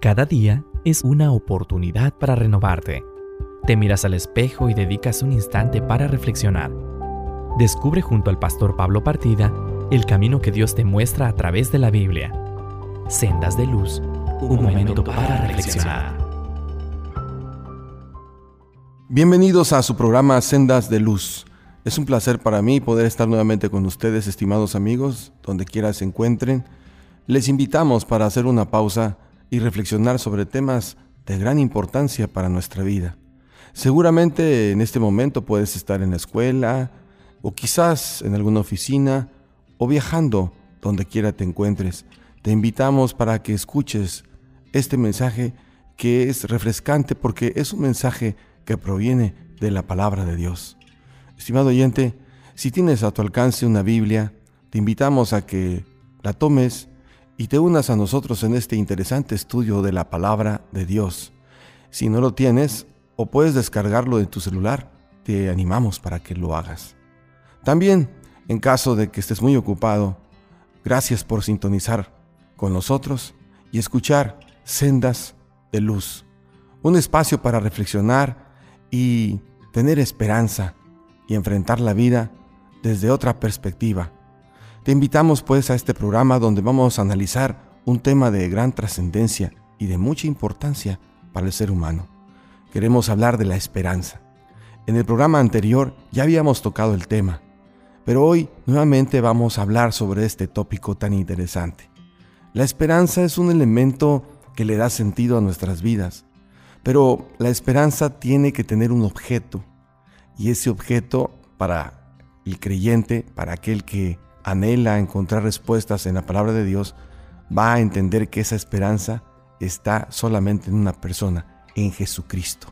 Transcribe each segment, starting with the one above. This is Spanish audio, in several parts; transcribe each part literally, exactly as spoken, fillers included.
Cada día es una oportunidad para renovarte. Te miras al espejo y dedicas un instante para reflexionar. Descubre junto al pastor Pablo Partida el camino que Dios te muestra a través de la Biblia. Sendas de Luz, un momento para reflexionar. Bienvenidos a su programa Sendas de Luz. Es un placer para mí poder estar nuevamente con ustedes, estimados amigos, donde quiera se encuentren. Les invitamos para hacer una pausa y reflexionar sobre temas de gran importancia para nuestra vida. Seguramente en este momento puedes estar en la escuela, o quizás en alguna oficina, o viajando, donde quiera te encuentres. Te invitamos para que escuches este mensaje que es refrescante porque es un mensaje que proviene de la palabra de Dios. Estimado oyente, si tienes a tu alcance una Biblia, te invitamos a que la tomes y te unas a nosotros en este interesante estudio de la palabra de Dios. Si no lo tienes, o puedes descargarlo de tu celular, te animamos para que lo hagas. También, en caso de que estés muy ocupado, gracias por sintonizar con nosotros y escuchar Sendas de Luz, un espacio para reflexionar y tener esperanza y enfrentar la vida desde otra perspectiva. Te invitamos pues a este programa donde vamos a analizar un tema de gran trascendencia y de mucha importancia para el ser humano. Queremos hablar de la esperanza. En el programa anterior ya habíamos tocado el tema, pero hoy nuevamente vamos a hablar sobre este tópico tan interesante. La esperanza es un elemento que le da sentido a nuestras vidas, pero la esperanza tiene que tener un objeto, y ese objeto para el creyente, para aquel que anhela encontrar respuestas en la palabra de Dios, va a entender que esa esperanza está solamente en una persona, en Jesucristo.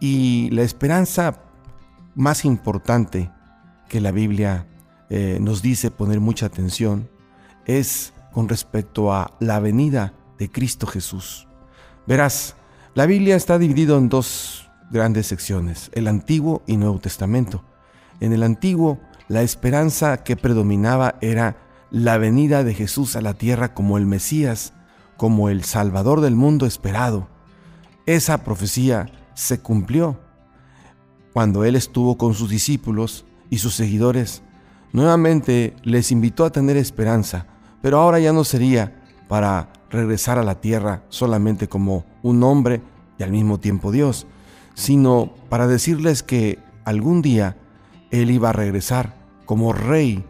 Y la esperanza más importante que la Biblia eh, nos dice poner mucha atención es con respecto a la venida de Cristo Jesús. Verás, la Biblia está dividida en dos grandes secciones, el Antiguo y Nuevo Testamento. En el Antiguo, la esperanza que predominaba era la venida de Jesús a la tierra como el Mesías, como el Salvador del mundo esperado. Esa profecía se cumplió cuando Él estuvo con sus discípulos y sus seguidores. Nuevamente les invitó a tener esperanza, pero ahora ya no sería para regresar a la tierra solamente como un hombre y al mismo tiempo Dios, sino para decirles que algún día Él iba a regresar como rey,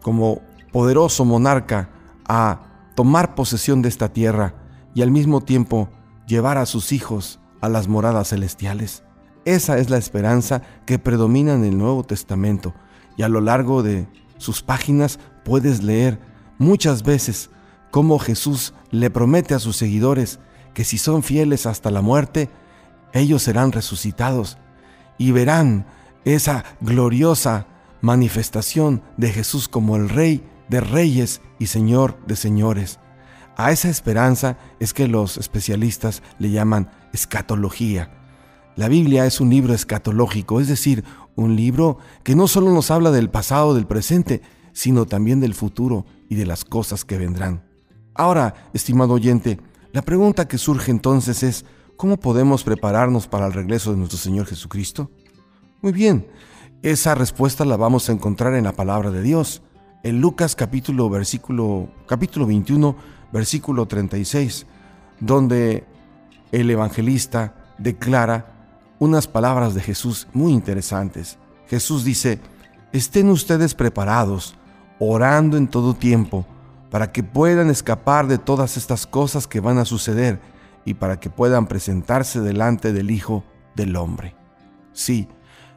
como poderoso monarca, a tomar posesión de esta tierra y al mismo tiempo llevar a sus hijos a las moradas celestiales. Esa es la esperanza que predomina en el Nuevo Testamento, y a lo largo de sus páginas puedes leer muchas veces cómo Jesús le promete a sus seguidores que si son fieles hasta la muerte, ellos serán resucitados y verán esa gloriosa manifestación de Jesús como el Rey de Reyes y Señor de Señores. A esa esperanza es que los especialistas le llaman escatología. La Biblia es un libro escatológico, es decir, un libro que no solo nos habla del pasado, del presente, sino también del futuro y de las cosas que vendrán. Ahora, estimado oyente, la pregunta que surge entonces es, ¿cómo podemos prepararnos para el regreso de nuestro Señor Jesucristo? Muy bien, esa respuesta la vamos a encontrar en la palabra de Dios. En Lucas capítulo, versículo, capítulo veintiuno, versículo treinta y seis, donde el evangelista declara unas palabras de Jesús muy interesantes. Jesús dice, «Estén ustedes preparados, orando en todo tiempo, para que puedan escapar de todas estas cosas que van a suceder y para que puedan presentarse delante del Hijo del Hombre». Sí,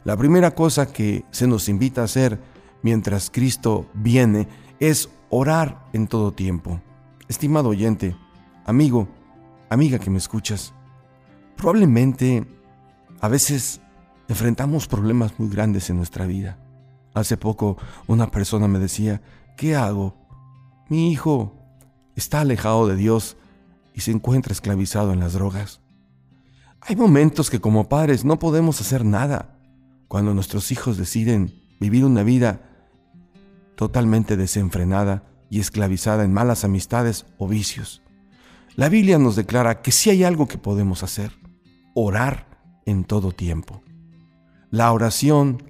la primera cosa que se nos invita a hacer mientras Cristo viene es orar en todo tiempo. Estimado oyente, amigo, amiga que me escuchas, probablemente a veces enfrentamos problemas muy grandes en nuestra vida. Hace poco una persona me decía, ¿qué hago? Mi hijo está alejado de Dios y se encuentra esclavizado en las drogas. Hay momentos que como padres no podemos hacer nada cuando nuestros hijos deciden vivir una vida totalmente desenfrenada y esclavizada en malas amistades o vicios. La Biblia nos declara que si hay algo que podemos hacer, orar en todo tiempo. La oración,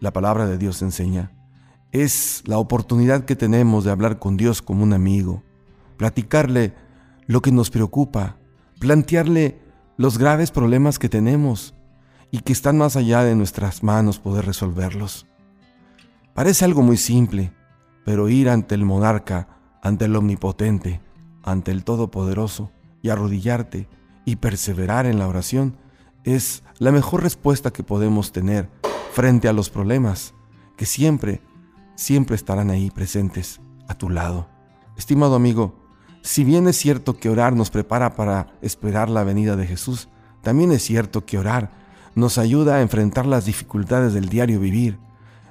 la palabra de Dios enseña, es la oportunidad que tenemos de hablar con Dios como un amigo, platicarle lo que nos preocupa, plantearle los graves problemas que tenemos y que están más allá de nuestras manos poder resolverlos. Parece algo muy simple, pero ir ante el monarca, ante el omnipotente, ante el todopoderoso y arrodillarte y perseverar en la oración es la mejor respuesta que podemos tener frente a los problemas que siempre, siempre estarán ahí presentes a tu lado. Estimado amigo, si bien es cierto que orar nos prepara para esperar la venida de Jesús, también es cierto que orar nos ayuda a enfrentar las dificultades del diario vivir,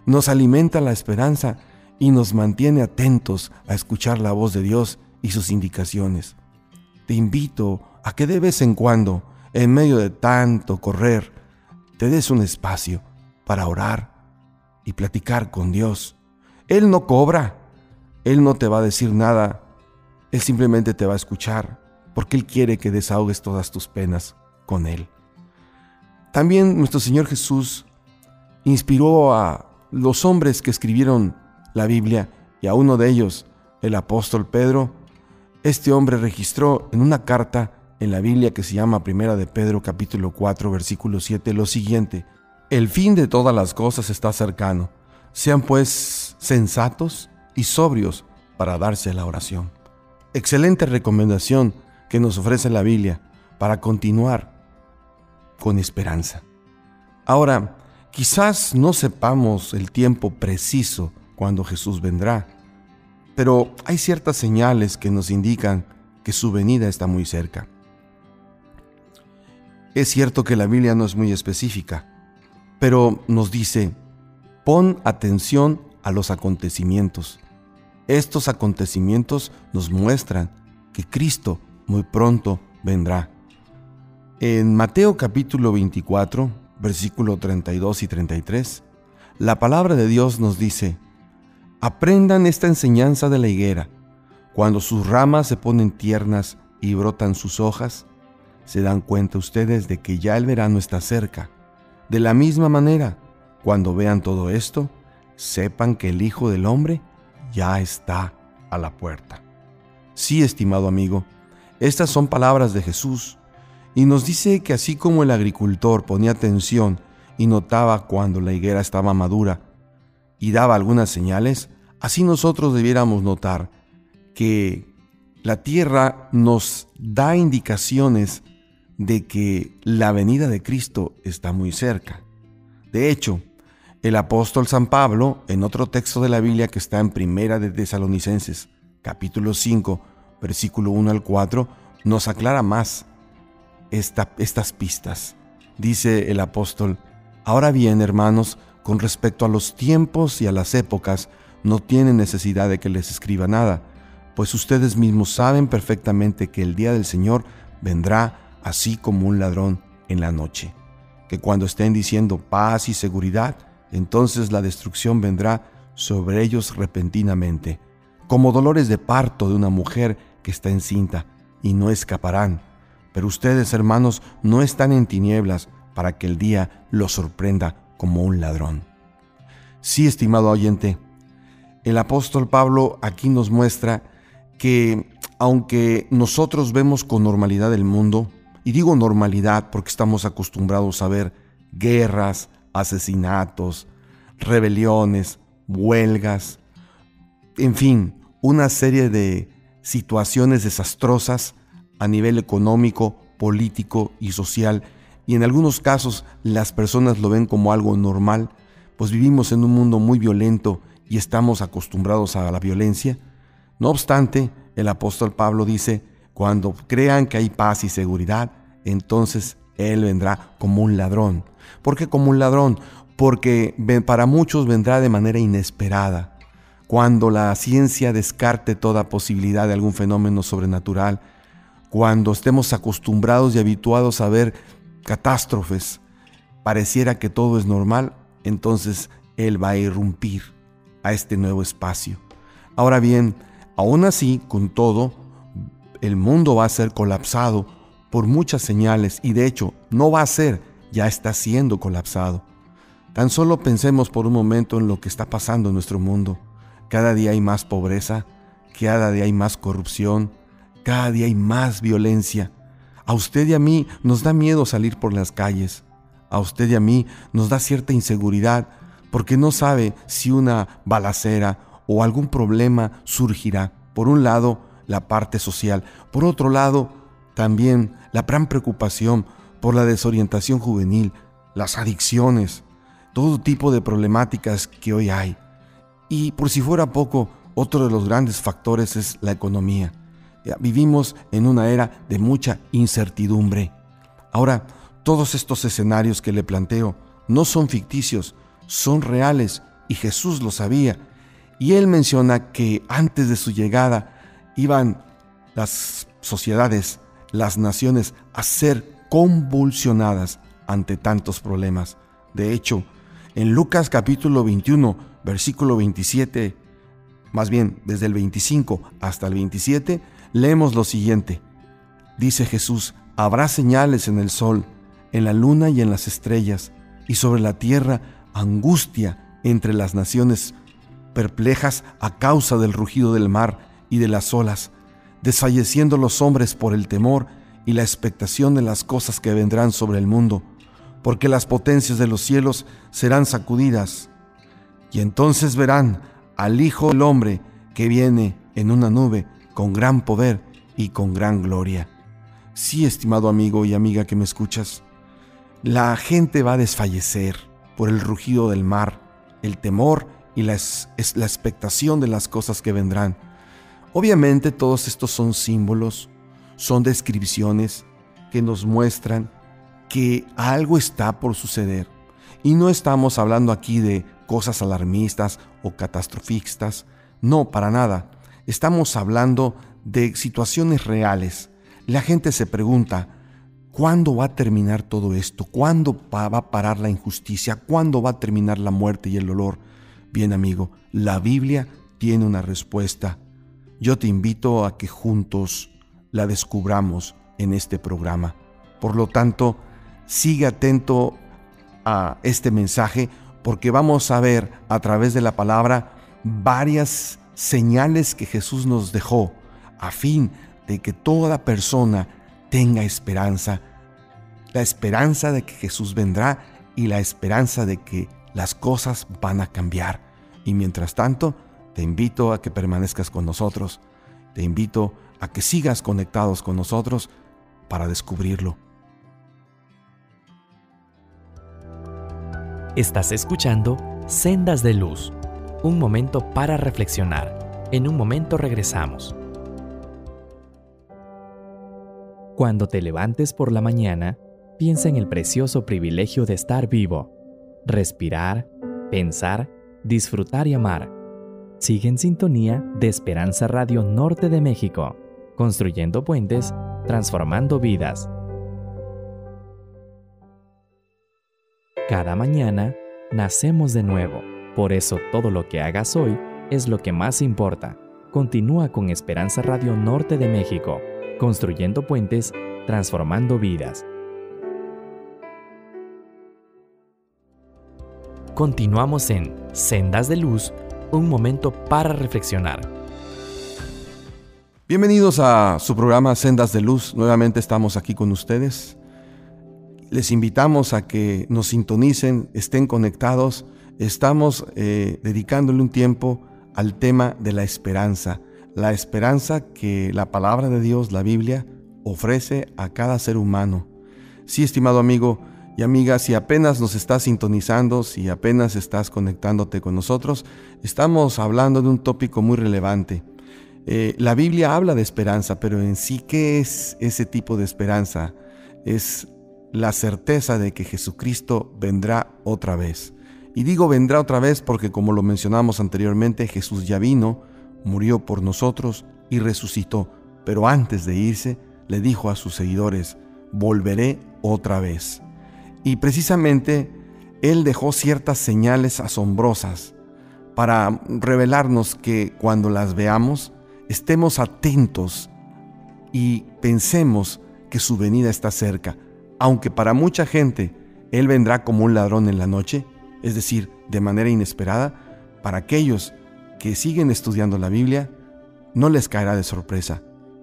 nos alimenta la esperanza y nos mantiene atentos a escuchar la voz de Dios y sus indicaciones. Te invito a que de vez en cuando, en medio de tanto correr, te des un espacio para orar y platicar con Dios. Él no cobra, Él no te va a decir nada, Él simplemente te va a escuchar, porque Él quiere que desahogues todas tus penas con Él. También nuestro Señor Jesús inspiró a los hombres que escribieron la Biblia, y a uno de ellos, el apóstol Pedro. Este hombre registró en una carta en la Biblia que se llama Primera de Pedro capítulo cuatro versículo siete lo siguiente: el fin de todas las cosas está cercano, sean pues sensatos y sobrios para darse la oración. Excelente recomendación que nos ofrece la Biblia para continuar con esperanza. Ahora, quizás no sepamos el tiempo preciso cuando Jesús vendrá, pero hay ciertas señales que nos indican que su venida está muy cerca. Es cierto que la Biblia no es muy específica, pero nos dice: pon atención a los acontecimientos. Estos acontecimientos nos muestran que Cristo muy pronto vendrá. En Mateo capítulo veinticuatro, versículos treinta y dos y treinta y tres, la palabra de Dios nos dice: aprendan esta enseñanza de la higuera. Cuando sus ramas se ponen tiernas y brotan sus hojas, se dan cuenta ustedes de que ya el verano está cerca. De la misma manera, cuando vean todo esto, sepan que el Hijo del Hombre ya está a la puerta. Sí, estimado amigo, estas son palabras de Jesús, y nos dice que así como el agricultor ponía atención y notaba cuando la higuera estaba madura y daba algunas señales, así nosotros debiéramos notar que la tierra nos da indicaciones de que la venida de Cristo está muy cerca. De hecho, el apóstol San Pablo, en otro texto de la Biblia que está en Primera de Tesalonicenses, capítulo cinco, versículo uno al cuatro, nos aclara más esta, estas pistas. Dice el apóstol: ahora bien, hermanos, con respecto a los tiempos y a las épocas, no tienen necesidad de que les escriba nada, pues ustedes mismos saben perfectamente que el día del Señor vendrá así como un ladrón en la noche. Que cuando estén diciendo paz y seguridad, entonces la destrucción vendrá sobre ellos repentinamente, como dolores de parto de una mujer que está encinta, y no escaparán. Pero ustedes, hermanos, no están en tinieblas para que el día los sorprenda como un ladrón. Sí, estimado oyente, el apóstol Pablo aquí nos muestra que aunque nosotros vemos con normalidad el mundo, y digo normalidad porque estamos acostumbrados a ver guerras, asesinatos, rebeliones, huelgas, en fin, una serie de situaciones desastrosas a nivel económico, político y social, y en algunos casos las personas lo ven como algo normal, pues vivimos en un mundo muy violento y estamos acostumbrados a la violencia. No obstante, el apóstol Pablo dice: cuando crean que hay paz y seguridad, entonces Él vendrá como un ladrón. ¿Por qué como un ladrón? Porque para muchos vendrá de manera inesperada, cuando la ciencia descarte toda posibilidad de algún fenómeno sobrenatural, cuando estemos acostumbrados y habituados a ver catástrofes, pareciera que todo es normal, entonces Él va a irrumpir a este nuevo espacio. Ahora bien, aún así, con todo, el mundo va a ser colapsado por muchas señales, y de hecho no va a ser, ya está siendo colapsado. Tan solo pensemos por un momento en lo que está pasando en nuestro mundo. Cada día hay más pobreza, cada día hay más corrupción, cada día hay más violencia. A usted y a mí nos da miedo salir por las calles. A usted y a mí nos da cierta inseguridad porque no sabe si una balacera o algún problema surgirá. Por un lado, la parte social. Por otro lado, también la gran preocupación por la desorientación juvenil, las adicciones, todo tipo de problemáticas que hoy hay. Y por si fuera poco, otro de los grandes factores es la economía. Vivimos en una era de mucha incertidumbre. Ahora, todos estos escenarios que le planteo no son ficticios, son reales, y Jesús lo sabía. Y él menciona que antes de su llegada iban las sociedades, las naciones a ser convulsionadas ante tantos problemas. De hecho, en Lucas capítulo veintiuno, versículo veintisiete, más bien desde el veinticinco hasta el veintisiete, leemos lo siguiente. Dice Jesús: habrá señales en el sol, en la luna y en las estrellas, y sobre la tierra angustia entre las naciones perplejas a causa del rugido del mar y de las olas, desfalleciendo los hombres por el temor y la expectación de las cosas que vendrán sobre el mundo, porque las potencias de los cielos serán sacudidas. Y entonces verán al Hijo del Hombre que viene en una nube con gran poder y con gran gloria. Sí, estimado amigo y amiga que me escuchas, la gente va a desfallecer por el rugido del mar, el temor y la, es, es la expectación de las cosas que vendrán. Obviamente todos estos son símbolos, son descripciones que nos muestran que algo está por suceder. Y no estamos hablando aquí de cosas alarmistas o catastrofistas, no, para nada. Estamos hablando de situaciones reales. La gente se pregunta: ¿cuándo va a terminar todo esto? ¿Cuándo va a parar la injusticia? ¿Cuándo va a terminar la muerte y el dolor? Bien, amigo, la Biblia tiene una respuesta. Yo te invito a que juntos la descubramos en este programa. Por lo tanto, sigue atento a este mensaje, porque vamos a ver a través de la palabra varias señales que Jesús nos dejó a fin de que toda persona tenga esperanza. La esperanza de que Jesús vendrá y la esperanza de que las cosas van a cambiar. Y mientras tanto, te invito a que permanezcas con nosotros. Te invito a que sigas conectados con nosotros para descubrirlo. Estás escuchando Sendas de Luz. Un momento para reflexionar. En un momento regresamos. Cuando te levantes por la mañana, piensa en el precioso privilegio de estar vivo. Respirar, pensar, disfrutar y amar. Sigue en sintonía de Esperanza Radio Norte de México, construyendo puentes, transformando vidas. Cada mañana nacemos de nuevo, por eso todo lo que hagas hoy es lo que más importa. Continúa con Esperanza Radio Norte de México, construyendo puentes, transformando vidas. Continuamos en Sendas de Luz. Un momento para reflexionar. Bienvenidos a su programa Sendas de Luz. Nuevamente estamos aquí con ustedes. Les invitamos a que nos sintonicen, estén conectados. Estamos eh, dedicándole un tiempo al tema de la esperanza. La esperanza que la palabra de Dios, la Biblia, ofrece a cada ser humano. Sí, estimado amigo y amiga, si apenas nos estás sintonizando, si apenas estás conectándote con nosotros, estamos hablando de un tópico muy relevante. Eh, la Biblia habla de esperanza, pero en sí, ¿qué es ese tipo de esperanza? Es la certeza de que Jesucristo vendrá otra vez. Y digo vendrá otra vez porque, como lo mencionamos anteriormente, Jesús ya vino, murió por nosotros y resucitó. Pero antes de irse, le dijo a sus seguidores: volveré otra vez. Y precisamente él dejó ciertas señales asombrosas para revelarnos que cuando las veamos estemos atentos y pensemos que su venida está cerca, aunque para mucha gente Él vendrá como un ladrón en la noche, es decir, de manera inesperada. Para aquellos que siguen estudiando la Biblia, no les caerá de sorpresa,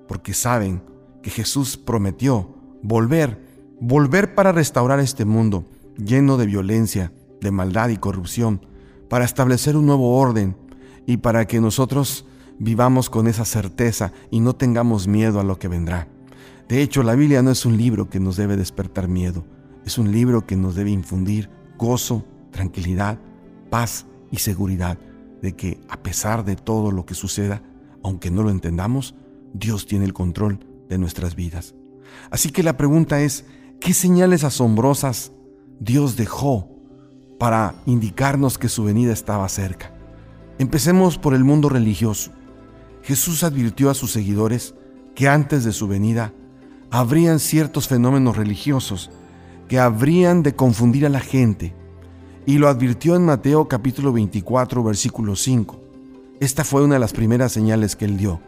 porque saben que Jesús prometió volver, volver para restaurar este mundo lleno de violencia, de maldad y corrupción, para establecer un nuevo orden y para que nosotros vivamos con esa certeza y no tengamos miedo a lo que vendrá. De hecho, la Biblia no es un libro que nos debe despertar miedo, es un libro que nos debe infundir gozo, tranquilidad, paz y seguridad de que, a pesar de todo lo que suceda, aunque no lo entendamos, Dios tiene el control de nuestras vidas. Así que la pregunta es, ¿qué señales asombrosas Dios dejó para indicarnos que su venida estaba cerca? Empecemos por el mundo religioso. Jesús advirtió a sus seguidores que antes de su venida habrían ciertos fenómenos religiosos que habrían de confundir a la gente, y lo advirtió en Mateo capítulo veinticuatro, versículo cinco. Esta fue una de las primeras señales que él dio.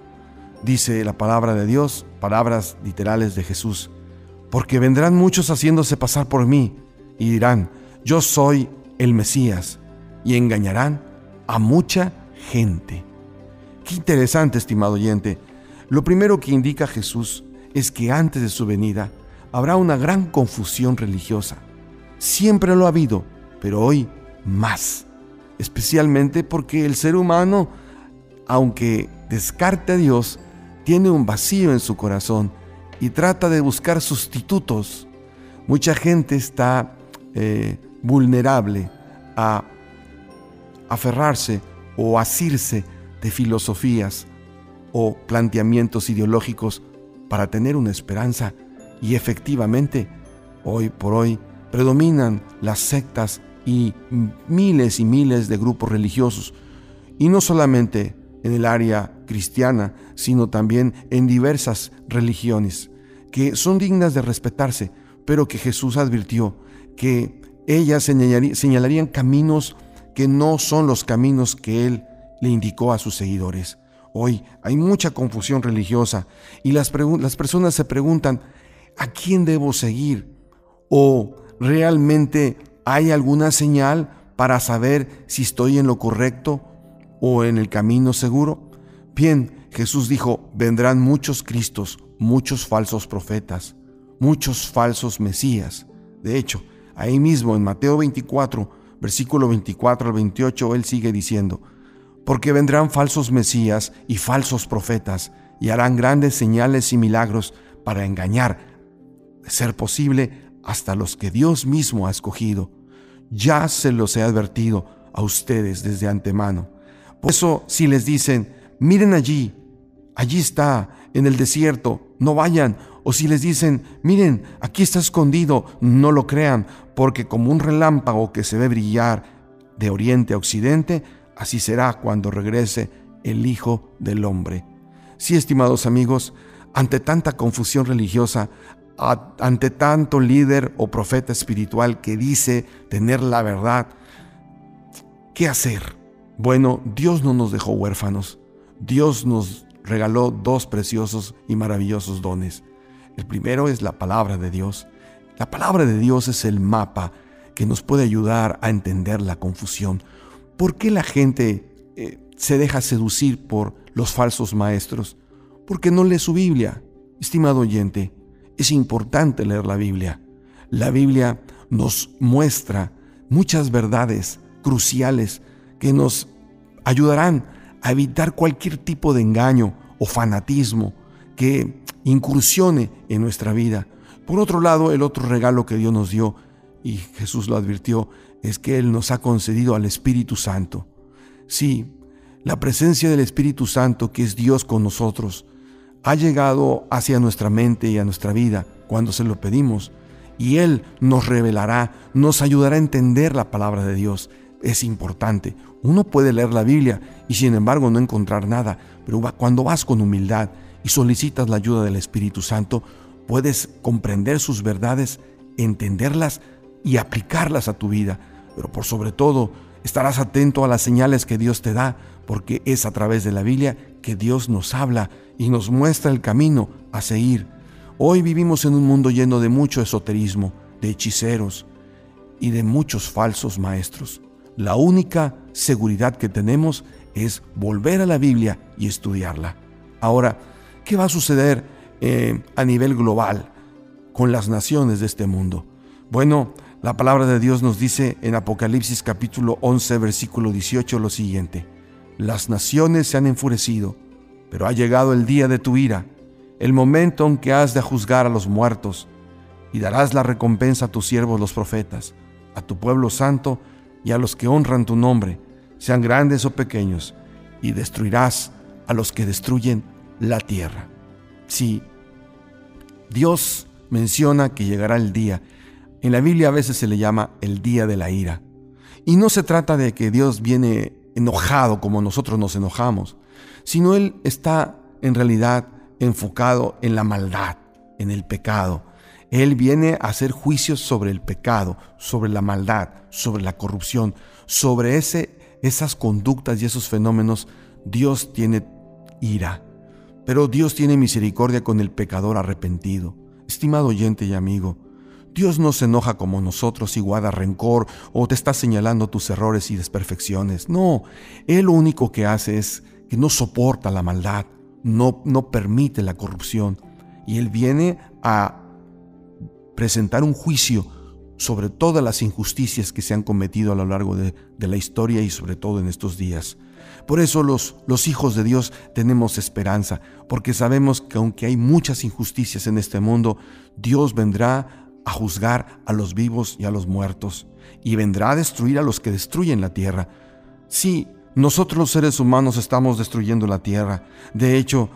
Dice la palabra de Dios, palabras literales de Jesús: porque vendrán muchos haciéndose pasar por mí y dirán, yo soy el Mesías, y engañarán a mucha gente. Qué interesante, estimado oyente. Lo primero que indica Jesús es que antes de su venida habrá una gran confusión religiosa. Siempre lo ha habido, pero hoy más, especialmente porque el ser humano, aunque descarte a Dios, tiene un vacío en su corazón y trata de buscar sustitutos. Mucha gente está eh, vulnerable a aferrarse o asirse de filosofías o planteamientos ideológicos para tener una esperanza, y efectivamente hoy por hoy predominan las sectas y miles y miles de grupos religiosos, y no solamente en el área cristiana, sino también en diversas religiones que son dignas de respetarse, pero que Jesús advirtió que ellas señalarían caminos que no son los caminos que él le indicó a sus seguidores. Hoy hay mucha confusión religiosa y las, pregu- las personas se preguntan, ¿a quién debo seguir? ¿O realmente hay alguna señal para saber si estoy en lo correcto o en el camino seguro? Bien, Jesús dijo, vendrán muchos Cristos, muchos falsos profetas, muchos falsos Mesías. De hecho, ahí mismo en Mateo veinticuatro, versículo veinticuatro al veintiocho, él sigue diciendo, porque vendrán falsos Mesías y falsos profetas, y harán grandes señales y milagros para engañar, de ser posible, hasta los que Dios mismo ha escogido. Ya se los he advertido a ustedes desde antemano. Por eso, si les dicen, miren allí, allí está, en el desierto, no vayan. O si les dicen, miren, aquí está escondido, no lo crean, porque como un relámpago que se ve brillar de oriente a occidente, así será cuando regrese el Hijo del Hombre. Sí, estimados amigos, ante tanta confusión religiosa, ante tanto líder o profeta espiritual que dice tener la verdad, ¿qué hacer? Bueno, Dios no nos dejó huérfanos. Dios nos regaló dos preciosos y maravillosos dones. El primero es la palabra de Dios. La palabra de Dios es el mapa que nos puede ayudar a entender la confusión. ¿Por qué la gente eh, se deja seducir por los falsos maestros? Porque no lee su Biblia. Estimado oyente, es importante leer la Biblia. La Biblia nos muestra muchas verdades cruciales que nos ayudarán a evitar cualquier tipo de engaño o fanatismo que incursione en nuestra vida. Por otro lado, el otro regalo que Dios nos dio, y Jesús lo advirtió, es que Él nos ha concedido al Espíritu Santo. Sí, la presencia del Espíritu Santo, que es Dios con nosotros, ha llegado hacia nuestra mente y a nuestra vida cuando se lo pedimos, y Él nos revelará, nos ayudará a entender la palabra de Dios. Es importante. Uno puede leer la Biblia y sin embargo no encontrar nada, pero cuando vas con humildad y solicitas la ayuda del Espíritu Santo, puedes comprender sus verdades, entenderlas y aplicarlas a tu vida. Pero por sobre todo, estarás atento a las señales que Dios te da, porque es a través de la Biblia que Dios nos habla y nos muestra el camino a seguir. Hoy vivimos en un mundo lleno de mucho esoterismo, de hechiceros y de muchos falsos maestros. La única seguridad que tenemos es volver a la Biblia y estudiarla. Ahora, ¿qué va a suceder eh, a nivel global con las naciones de este mundo? Bueno, la palabra de Dios nos dice en Apocalipsis capítulo once, versículo dieciocho, lo siguiente: las naciones se han enfurecido, pero ha llegado el día de tu ira, el momento en que has de juzgar a los muertos, y darás la recompensa a tus siervos los profetas, a tu pueblo santo y a los que honran tu nombre, sean grandes o pequeños, y destruirás a los que destruyen la tierra. Sí, Dios menciona que llegará el día. En la Biblia a veces se le llama el día de la ira. Y no se trata de que Dios viene enojado como nosotros nos enojamos, sino Él está en realidad enfocado en la maldad, en el pecado. Él viene a hacer juicios sobre el pecado, sobre la maldad, sobre la corrupción, sobre ese, esas conductas y esos fenómenos. Dios tiene ira, pero Dios tiene misericordia con el pecador arrepentido. Estimado oyente y amigo, Dios no se enoja como nosotros y guarda rencor o te está señalando tus errores y desperfecciones. No, Él lo único que hace es que no soporta la maldad, no, no permite la corrupción, y Él viene a presentar un juicio sobre todas las injusticias que se han cometido a lo largo de, de la historia y sobre todo en estos días. Por eso los, los hijos de Dios tenemos esperanza, porque sabemos que aunque hay muchas injusticias en este mundo, Dios vendrá a juzgar a los vivos y a los muertos, y vendrá a destruir a los que destruyen la tierra. Sí, nosotros los seres humanos estamos destruyendo la tierra. De hecho,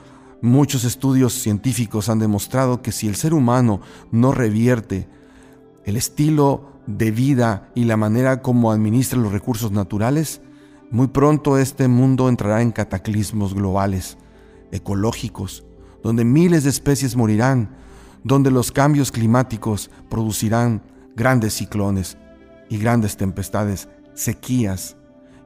muchos estudios científicos han demostrado que si el ser humano no revierte el estilo de vida y la manera como administra los recursos naturales, muy pronto este mundo entrará en cataclismos globales, ecológicos, donde miles de especies morirán, donde los cambios climáticos producirán grandes ciclones y grandes tempestades, sequías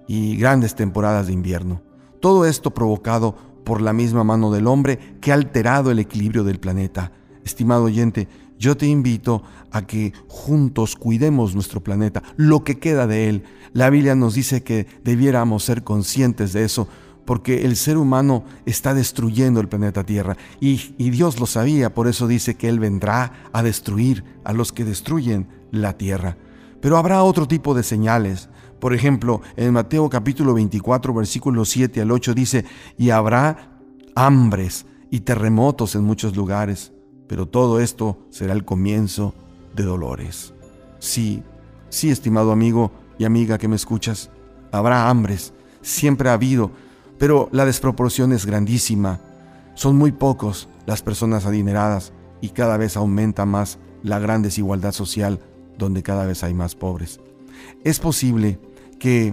y grandes temporadas de invierno. Todo esto provocado por la misma mano del hombre que ha alterado el equilibrio del planeta. Estimado oyente, yo te invito a que juntos cuidemos nuestro planeta, lo que queda de él. La Biblia nos dice que debiéramos ser conscientes de eso, porque el ser humano está destruyendo el planeta Tierra y, y Dios lo sabía, por eso dice que Él vendrá a destruir a los que destruyen la Tierra. Pero habrá otro tipo de señales. Por ejemplo, en Mateo capítulo veinticuatro, versículos siete al ocho dice: y habrá hambres y terremotos en muchos lugares, pero todo esto será el comienzo de dolores. Sí, sí, estimado amigo y amiga que me escuchas, habrá hambres, siempre ha habido, pero la desproporción es grandísima. Son muy pocos las personas adineradas y cada vez aumenta más la gran desigualdad social, donde cada vez hay más pobres. Es posible que,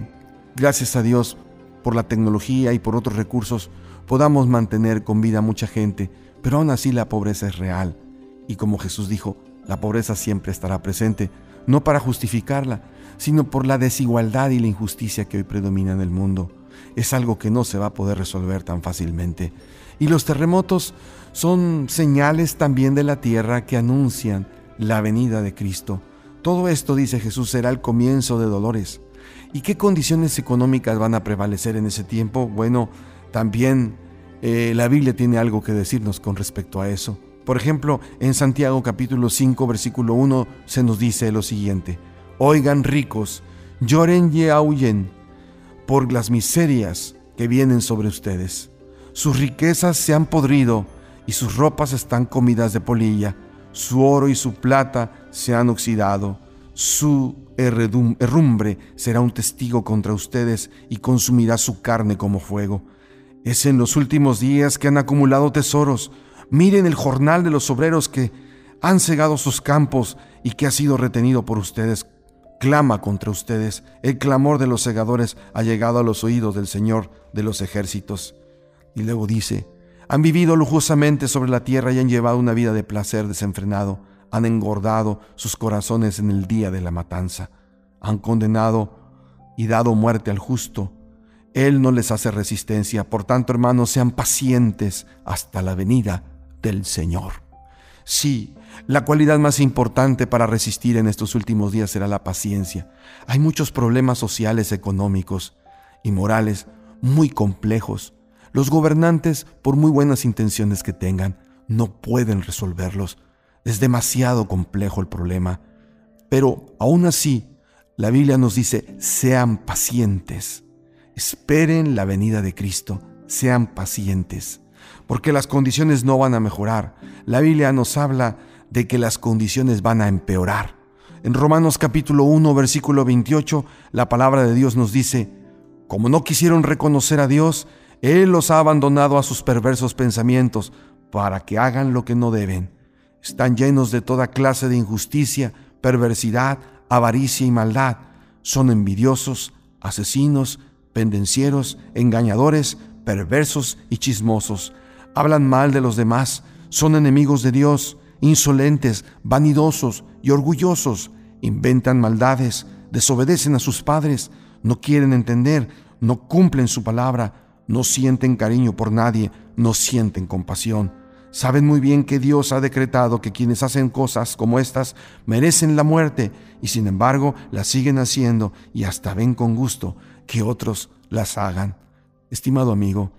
gracias a Dios, por la tecnología y por otros recursos, podamos mantener con vida a mucha gente, pero aún así la pobreza es real. Y como Jesús dijo, la pobreza siempre estará presente, no para justificarla, sino por la desigualdad y la injusticia que hoy predomina en el mundo. Es algo que no se va a poder resolver tan fácilmente. Y los terremotos son señales también de la tierra que anuncian la venida de Cristo. Todo esto, dice Jesús, será el comienzo de dolores. ¿Y qué condiciones económicas van a prevalecer en ese tiempo? Bueno, también Eh, la Biblia tiene algo que decirnos con respecto a eso. Por ejemplo, en Santiago capítulo cinco, versículo uno, se nos dice lo siguiente: oigan, ricos, lloren y aúllen por las miserias que vienen sobre ustedes. Sus riquezas se han podrido y sus ropas están comidas de polilla. Su oro y su plata se han oxidado. Su herrumbre será un testigo contra ustedes y consumirá su carne como fuego. Es en los últimos días que han acumulado tesoros. Miren el jornal de los obreros que han cegado sus campos y que ha sido retenido por ustedes. Clama contra ustedes. El clamor de los segadores ha llegado a los oídos del Señor de los ejércitos. Y luego dice: han vivido lujosamente sobre la tierra y han llevado una vida de placer desenfrenado. Han engordado sus corazones en el día de la matanza. Han condenado y dado muerte al justo. Él no les hace resistencia. Por tanto, hermanos, sean pacientes hasta la venida del Señor. Sí, la cualidad más importante para resistir en estos últimos días será la paciencia. Hay muchos problemas sociales, económicos y morales muy complejos. Los gobernantes, por muy buenas intenciones que tengan, no pueden resolverlos. Es demasiado complejo el problema. Pero aún así, la Biblia nos dice, sean pacientes. Esperen la venida de Cristo, sean pacientes, porque las condiciones no van a mejorar. La Biblia nos habla de que las condiciones van a empeorar. En Romanos capítulo uno, versículo veintiocho, la palabra de Dios nos dice, como no quisieron reconocer a Dios, Él los ha abandonado a sus perversos pensamientos para que hagan lo que no deben. Están llenos de toda clase de injusticia, perversidad, avaricia y maldad. Son envidiosos, asesinos, pendencieros, engañadores, perversos y chismosos. Hablan mal de los demás, son enemigos de Dios, insolentes, vanidosos y orgullosos. Inventan maldades, desobedecen a sus padres, no quieren entender, no cumplen su palabra, no sienten cariño por nadie, no sienten compasión. Saben muy bien que Dios ha decretado que quienes hacen cosas como estas merecen la muerte, y sin embargo las siguen haciendo y hasta ven con gusto que otros las hagan. Estimado amigo,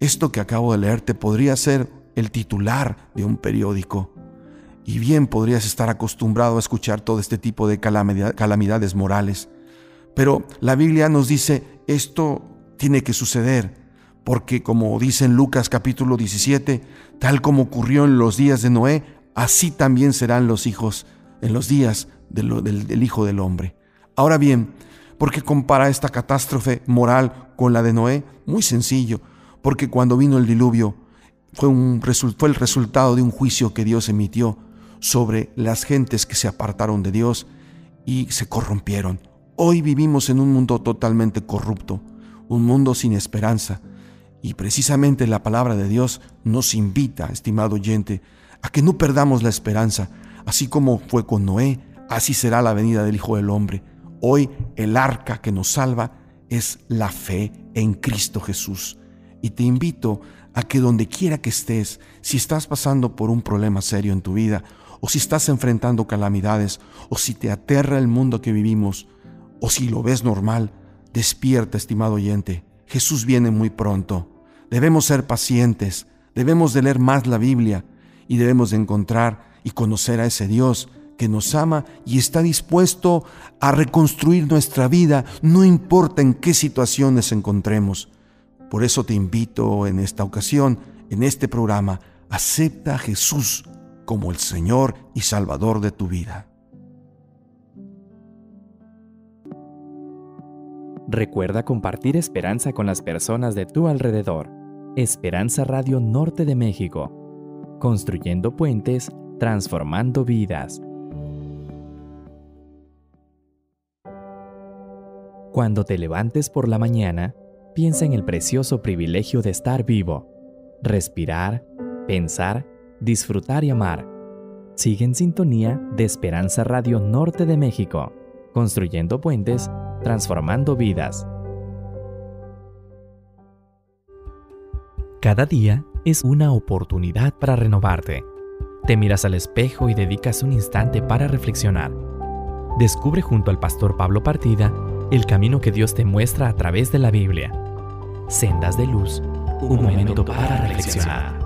esto que acabo de leerte podría ser el titular de un periódico, y bien podrías estar acostumbrado a escuchar todo este tipo de calamidad, calamidades morales. Pero la Biblia nos dice, esto tiene que suceder, porque como dice en Lucas capítulo diecisiete, tal como ocurrió en los días de Noé, así también serán los hijos en los días de lo, del, del Hijo del Hombre. Ahora bien, ¿por qué compara esta catástrofe moral con la de Noé? Muy sencillo, porque cuando vino el diluvio fue, un, fue el resultado de un juicio que Dios emitió sobre las gentes que se apartaron de Dios y se corrompieron. Hoy vivimos en un mundo totalmente corrupto, un mundo sin esperanza, y precisamente la palabra de Dios nos invita, estimado oyente, a que no perdamos la esperanza. Así como fue con Noé, así será la venida del Hijo del Hombre. Hoy el arca que nos salva es la fe en Cristo Jesús. Y te invito a que donde quiera que estés, si estás pasando por un problema serio en tu vida, o si estás enfrentando calamidades, o si te aterra el mundo que vivimos, o si lo ves normal, despierta, estimado oyente. Jesús viene muy pronto. Debemos ser pacientes, debemos de leer más la Biblia y debemos de encontrar y conocer a ese Dios que nos ama y está dispuesto a reconstruir nuestra vida, no importa en qué situaciones encontremos. Por eso te invito en esta ocasión, en este programa, acepta a Jesús como el Señor y Salvador de tu vida. Recuerda compartir esperanza con las personas de tu alrededor. Esperanza Radio Norte de México. Construyendo puentes, transformando vidas. Cuando te levantes por la mañana, piensa en el precioso privilegio de estar vivo, respirar, pensar, disfrutar y amar. Sigue en sintonía de Esperanza Radio Norte de México, construyendo puentes, transformando vidas. Cada día es una oportunidad para renovarte. Te miras al espejo y dedicas un instante para reflexionar. Descubre junto al pastor Pablo Partida el camino que Dios te muestra a través de la Biblia. Sendas de Luz, un momento para reflexionar.